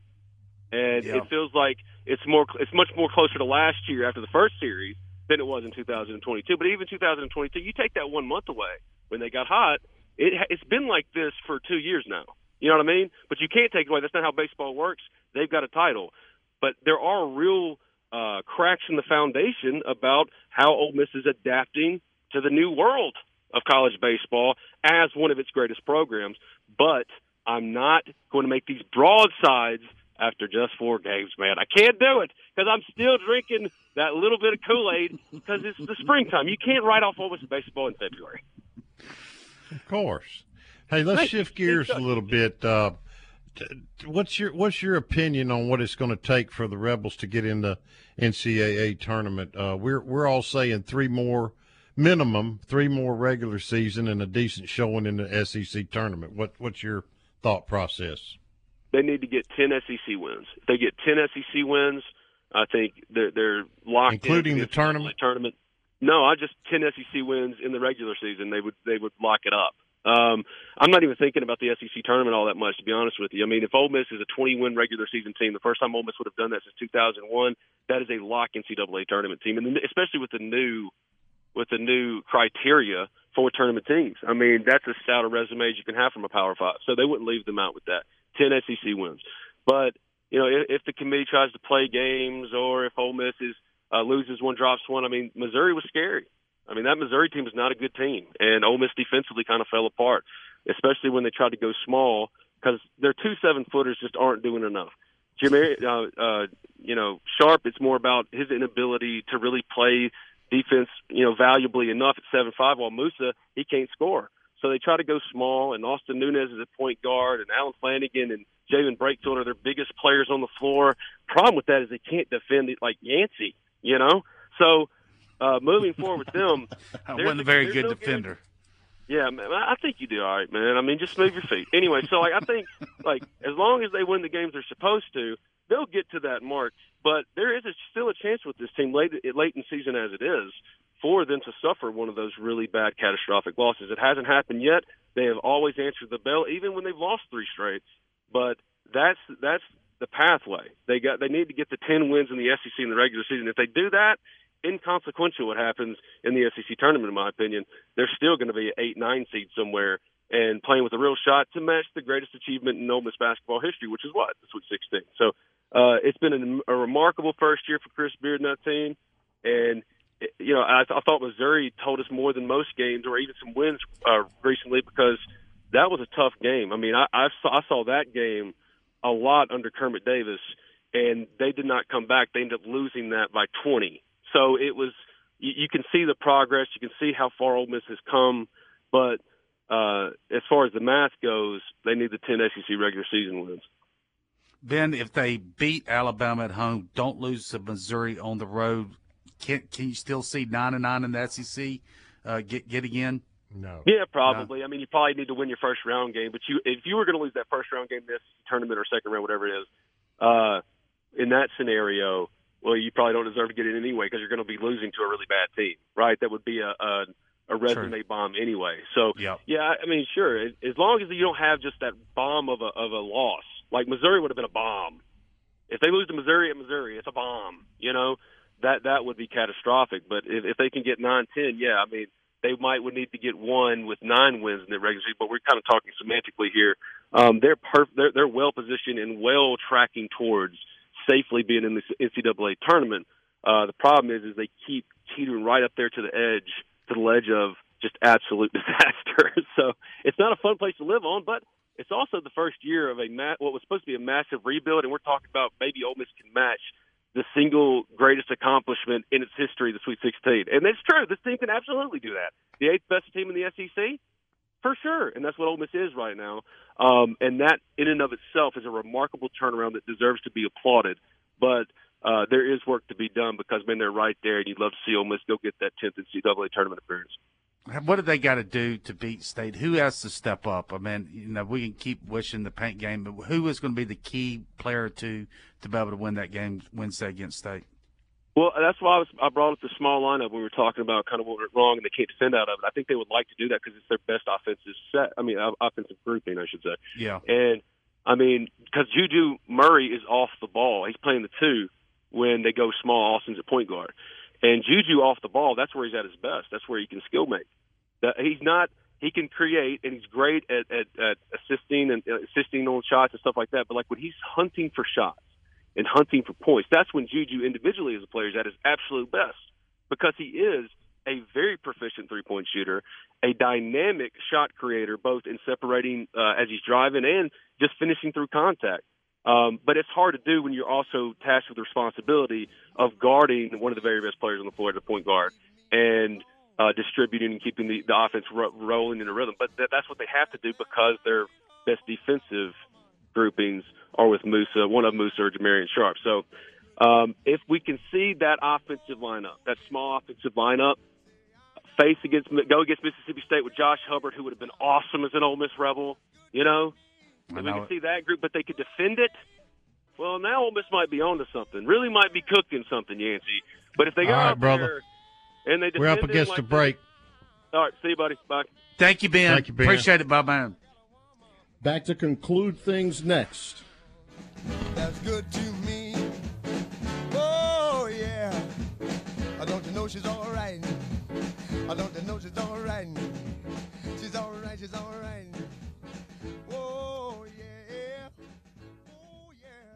And yeah. it feels like it's more, it's much more closer to last year after the first series than it was in two thousand twenty-two. But even two thousand twenty-two, you take that one month away when they got hot, it, it's been like this for two years now. You know what I mean? But you can't take it away. That's not how baseball works. They've got a title. But there are real uh, cracks in the foundation about how Ole Miss is adapting to the new world of college baseball as one of its greatest programs. But I'm not going to make these broadsides after just four games, man. I can't do it because I'm still drinking that little bit of Kool-Aid because it's the springtime. You can't write off Ole Miss baseball in February. Of course. Hey, let's hey, shift gears a little bit. Uh, what's your what's your opinion on what it's going to take for the Rebels to get in the N C double A tournament? Uh, we're we're all saying three more minimum, three more regular season, and a decent showing in the S E C tournament. What what's your thought process? They need to get ten S E C wins. If they get ten S E C wins, I think they're, they're locked in. Including the tournament? tournament? No, I just ten S E C wins in the regular season. They would they would lock it up. Um, I'm not even thinking about the S E C tournament all that much, to be honest with you. I mean, if Ole Miss is a twenty-win regular season team, the first time Ole Miss would have done that since two thousand one, that is a lock N C double A tournament team, and especially with the new with the new criteria for tournament teams. I mean, that's as stout a resume as you can have from a Power Five. So they wouldn't leave them out with that. ten S E C wins. But, you know, if, if the committee tries to play games or if Ole Miss is, uh, loses one, drops one, I mean, Missouri was scary. I mean, that Missouri team is not a good team, and Ole Miss defensively kind of fell apart, especially when they tried to go small because their two seven-footers just aren't doing enough. Jimmy, uh, uh, you know, Sharp, it's more about his inability to really play defense, you know, valuably enough at seven five, while Moussa, he can't score. So they try to go small, and Austin Nunes is a point guard, and Allen Flanigan and Jaemyn Brakefield are their biggest players on the floor. Problem with that is they can't defend it like Yancey, you know? So uh, moving forward with them. I wasn't a very good no defender. Game. Yeah, man, I think you do all right, man. I mean, just move your feet. Anyway, so like I think like as long as they win the games they're supposed to, they'll get to that mark. But there is a, still a chance with this team, late, late in season as it is, for them to suffer one of those really bad catastrophic losses. It hasn't happened yet. They have always answered the bell, even when they've lost three straight. But that's that's the pathway. They got they need to get the ten wins in the S E C in the regular season. If they do that, inconsequential what happens in the S E C tournament, in my opinion, they're still going to be an eight nine seed somewhere and playing with a real shot to match the greatest achievement in Ole Miss basketball history, which is what? The Sweet sixteen. So uh, it's been a, a remarkable first year for Chris Beard and that team. And you know, I, th- I thought Missouri told us more than most games, or even some wins uh, recently, because that was a tough game. I mean, I, I, saw, I saw that game a lot under Kermit Davis, and they did not come back. They ended up losing that by twenty. So it was you, you can see the progress. You can see how far Ole Miss has come. But uh, as far as the math goes, they need the ten S E C regular season wins. Ben, if they beat Alabama at home, don't lose to Missouri on the road, Can, can you still see nine and nine in the S E C uh, get getting in? No. Yeah, probably. No. I mean, you probably need to win your first round game, but you if you were going to lose that first round game this tournament or second round, whatever it is, uh, in that scenario, well, you probably don't deserve to get in anyway because you're going to be losing to a really bad team, right? That would be a a, a resume sure. bomb anyway. So yep. yeah, I mean, sure. As long as you don't have just that bomb of a of a loss, like Missouri would have been a bomb. If they lose to Missouri at Missouri, it's a bomb. You know. That that would be catastrophic. But if, if they can get nine ten, yeah, I mean, they might would need to get one with nine wins in the regular season. But we're kind of talking semantically here. Um, they're, perf- they're they're well positioned and well tracking towards safely being in the N C double A tournament. Uh, the problem is, is they keep teetering right up there to the edge, to the ledge of just absolute disaster. So it's not a fun place to live on, but it's also the first year of a ma- what was supposed to be a massive rebuild, and we're talking about maybe Ole Miss can match the single greatest accomplishment in its history, the Sweet sixteen. And it's true. This team can absolutely do that. The eighth best team in the S E C, for sure. And that's what Ole Miss is right now. Um, and that in and of itself is a remarkable turnaround that deserves to be applauded. But uh, there is work to be done because, man, they're right there, and you'd love to see Ole Miss go get that tenth N C double A tournament appearance. What do they got to do to beat State? Who has to step up? I mean, you know, we can keep wishing the paint game, but who is going to be the key player to to be able to win that game Wednesday against State? Well, that's why I, was, I brought up the small lineup when we were talking about kind of what went wrong and they can't defend out of it. I think they would like to do that because it's their best offensive set. I mean, offensive grouping, I should say. Yeah. And I mean, because Juju Murray is off the ball, he's playing the two when they go small. Austin's at point guard. And Juju off the ball, that's where he's at his best. That's where he can skill make. He's not – he can create, and he's great at, at, at assisting and uh, assisting on shots and stuff like that. But, like, when he's hunting for shots and hunting for points, that's when Juju individually as a player is at his absolute best, because he is a very proficient three-point shooter, a dynamic shot creator, both in separating uh, as he's driving and just finishing through contact. Um, but it's hard to do when you're also tasked with the responsibility of guarding one of the very best players on the floor, the point guard, and uh, distributing and keeping the, the offense ro- rolling in a rhythm. But th- that's what they have to do, because their best defensive groupings are with Moussa, one of Moussa or Jaemyn Sharp. So um, if we can see that offensive lineup, that small offensive lineup, face against go against Mississippi State with Josh Hubbard, who would have been awesome as an Ole Miss Rebel, you know, and we can see that group, but they could defend it. Well, now Ole Miss might be onto something. Really might be cooking something, Yancey. But if they got right, up brother. There and they defend it. We're up against like the break. That. All right. See you, buddy. Bye. Thank you, Ben. Thank you, Ben. Appreciate it. Bye-bye. Back to conclude things next. That's good to me. Oh, yeah. I don't know she's all right. I don't know she's all right. She's all right. She's all right.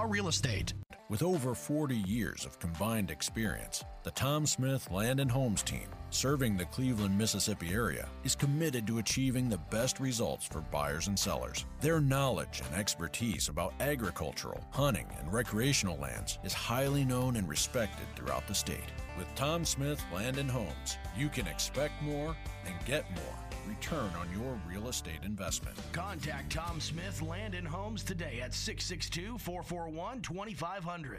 Real Estate. With over forty years of combined experience, the Tom Smith Land and Homes team, serving the Cleveland, Mississippi area, is committed to achieving the best results for buyers and sellers. Their knowledge and expertise about agricultural, hunting, and recreational lands is highly known and respected throughout the state. With Tom Smith Land and Homes, you can expect more and get more return on your real estate investment. Contact Tom Smith Land and Homes today at six six two, four four one, two five zero zero.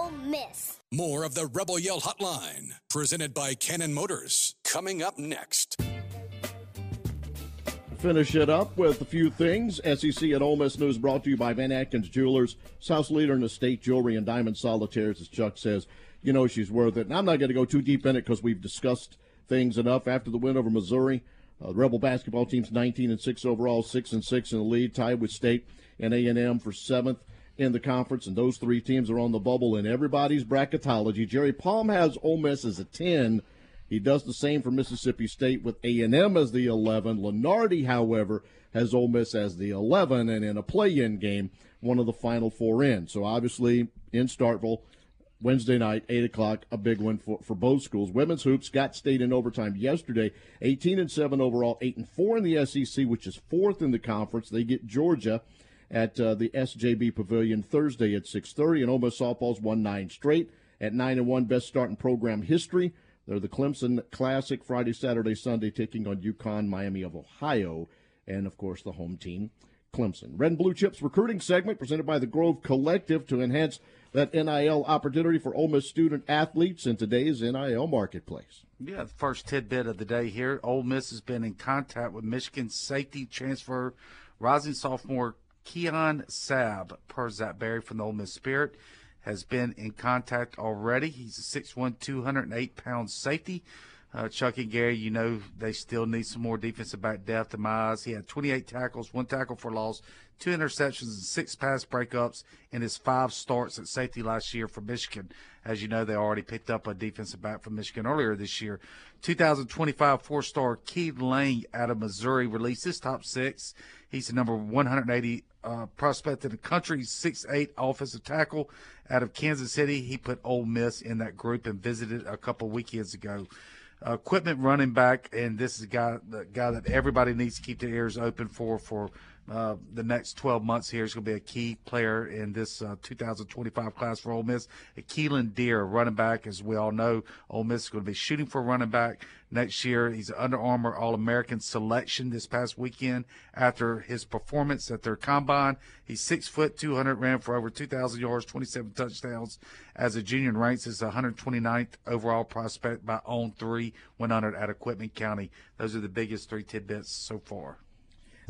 Miss. More of the Rebel Yell Hotline, presented by Cannon Motors, coming up next. Finish it up with a few things. S E C and Ole Miss News brought to you by Van Atkins Jewelers, South's leader in estate jewelry and diamond solitaires, as Chuck says. You know she's worth it. And I'm not going to go too deep in it because we've discussed things enough. After the win over Missouri, uh, the Rebel basketball team's nineteen and six overall, six and six in the lead, tied with State and A and M for seventh. in the conference, and those three teams are on the bubble in everybody's bracketology. Jerry Palm has Ole Miss as a ten. He does the same for Mississippi State with A and M as the eleven. Lenardi, however, has Ole Miss as the eleven, and in a play-in game, one of the final four in. So obviously in Starkville, Wednesday night, eight o'clock, a big one for, for both schools. Women's hoops got stayed in overtime yesterday, eighteen and seven overall, eight and four in the S E C, which is fourth in the conference. They get Georgia at uh, the S J B Pavilion Thursday at six thirty, and Ole Miss softball's won nine straight at nine and one, best start in program history. They're the Clemson Classic Friday, Saturday, Sunday, taking on UConn, Miami of Ohio, and, of course, the home team, Clemson. Red and Blue Chips recruiting segment presented by the Grove Collective to enhance that N I L opportunity for Ole Miss student athletes in today's N I L marketplace. Yeah, the first tidbit of the day here. Ole Miss has been in contact with Michigan safety transfer rising sophomore Keon Sabb, per Zach Berry from the Ole Miss Spirit, has been in contact already. He's a six foot one, two hundred eight pound safety. Uh, Chuck and Gary, you know they still need some more defensive back depth in my eyes. He had twenty-eight tackles, one tackle for loss, two interceptions, and six pass breakups in his five starts at safety last year for Michigan. As you know, they already picked up a defensive back from Michigan earlier this year. two thousand twenty-five four-star Keith Lang out of Missouri released his top six. He's the number one hundred eighty uh, prospect in the country, six foot eight offensive tackle out of Kansas City. He put Ole Miss in that group and visited a couple weekends ago. Uh, equipment running back, and this is a guy, the guy that everybody needs to keep their ears open for for uh, the next twelve months here. He's going to be a key player in this uh, two thousand twenty-five class for Ole Miss. Keelan Deer, running back, as we all know, Ole Miss is going to be shooting for running back next year. He's an Under Armour All-American selection this past weekend after his performance at their combine. He's six foot, two hundred, ran for over two thousand yards, twenty-seven touchdowns as a junior, and ranks as the one hundred twenty-ninth overall prospect by On three, one hundred at Equipment County. Those are the biggest three tidbits so far.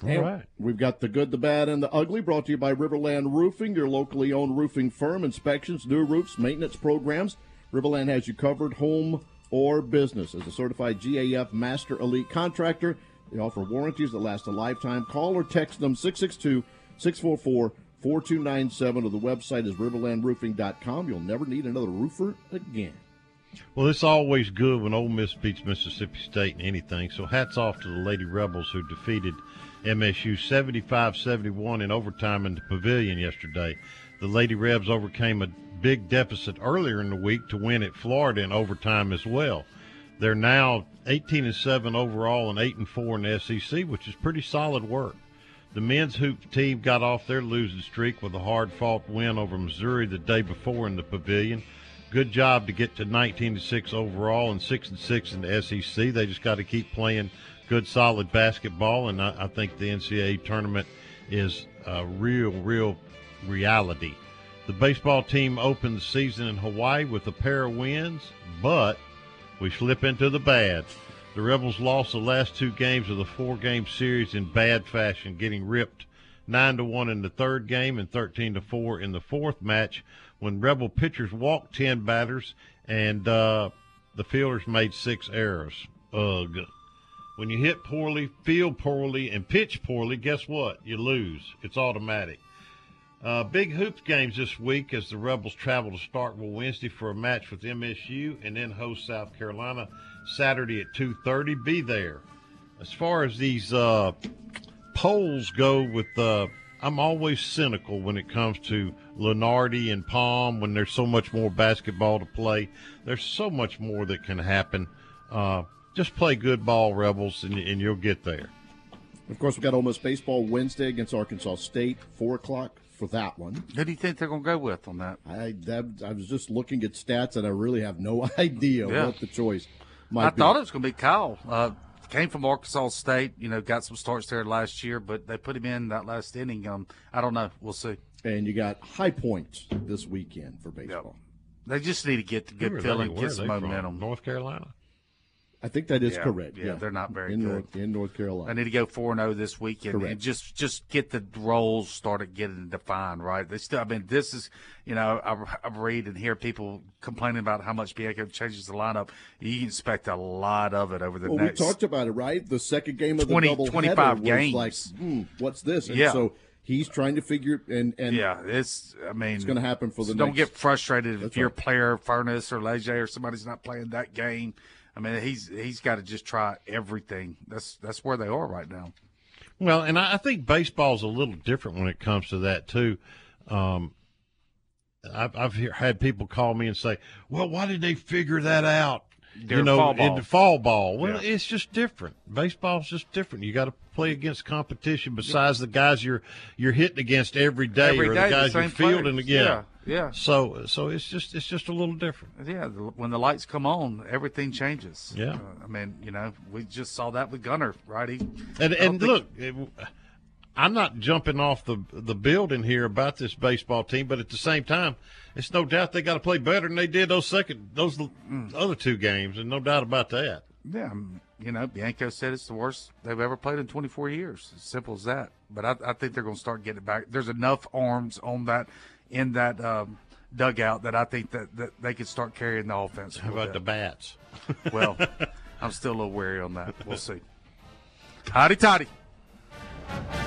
All and right. We've got the good, the bad, and the ugly, brought to you by Riverland Roofing, your locally owned roofing firm. Inspections, new roofs, maintenance programs. Riverland has you covered, home or business. As a certified G A F Master Elite Contractor, they offer warranties that last a lifetime. Call or text them six six two, six four four, four two nine seven, or the website is riverland roofing dot com. You'll never need another roofer again. Well, it's always good when Ole Miss beats Mississippi State in anything, so hats off to the Lady Rebels who defeated M S U seventy-five seventy-one in overtime in the Pavilion yesterday. The Lady Rebs overcame a big deficit earlier in the week to win at Florida in overtime as well. They're now eighteen and seven overall and eight and four in the S E C, which is pretty solid work. The men's hoops team got off their losing streak with a hard-fought win over Missouri the day before in the Pavilion. Good job to get to nineteen and six overall and six and six in the S E C. They just got to keep playing good, solid basketball, and I, I think the N C double A tournament is a real, real reality. The baseball team opened the season in Hawaii with a pair of wins, but we slip into the bad. The Rebels lost the last two games of the four-game series in bad fashion, getting ripped nine to one in the third game and thirteen to four in the fourth match, when Rebel pitchers walked ten batters and uh, the fielders made six errors. Ugh. When you hit poorly, field poorly, and pitch poorly, guess what? You lose. It's automatic. Uh, big hoops games this week as the Rebels travel to Starkville Wednesday for a match with M S U and then host South Carolina Saturday at two thirty. Be there. As far as these uh, polls go with uh, – I'm always cynical when it comes to Lenardi and Palm when there's so much more basketball to play. There's so much more that can happen. Uh, just play good ball, Rebels, and, and you'll get there. Of course, we've got Ole Miss baseball Wednesday against Arkansas State, four o'clock for that one. Who do you think they're going to go with on that? I that, I was just looking at stats, and I really have no idea yeah. what the choice might I be. I thought it was going to be Kyle. Uh Came from Arkansas State, you know, got some starts there last year, but they put him in that last inning. Um, I don't know. We'll see. And you got High Point this weekend for baseball. Yep. They just need to get the good feeling, get some momentum. From? North Carolina? I think that is yeah, correct. Yeah, yeah, they're not very in good. North, in North Carolina. I need to go four and oh this weekend correct. and just, just get the roles started getting defined, right? They still, I mean, this is, you know, I, I read and hear people complaining about how much Bianco changes the lineup. You expect a lot of it over the well, next. We talked about it, right? The second game of the doubleheader was like, hmm, what's this? And yeah. so he's trying to figure and and yeah, it's I mean it's going to happen for the. So don't next, get frustrated if right. your player Furnace or Leger or somebody's not playing that game. I mean, he's he's got to just try everything. That's that's where they are right now. Well, and I think baseball's a little different when it comes to that too. Um, I've, I've had people call me and say, "Well, why did they figure that out?" Their you know, fall ball. in the fall ball. Well, yeah. It's just different. Baseball's just different. You got to play against competition besides yeah. the guys you're you're hitting against every day, every or day, the guys the you're fielding again. Yeah. Yeah. So so it's just it's just a little different. Yeah. When the lights come on, everything changes. Yeah. Uh, I mean, you know, we just saw that with Gunner, right? He, and and think... look, it, I'm not jumping off the the building here about this baseball team, but at the same time, it's no doubt they got to play better than they did those second those mm. other two games, and no doubt about that. Yeah. You know, Bianco said it's the worst they've ever played in twenty-four years. As simple as that. But I, I think they're going to start getting it back. There's enough arms on that. in that um, dugout that I think that, that they could start carrying the offense. How about bit. the bats? Well, I'm still a little wary on that. We'll see. Hotty toddy.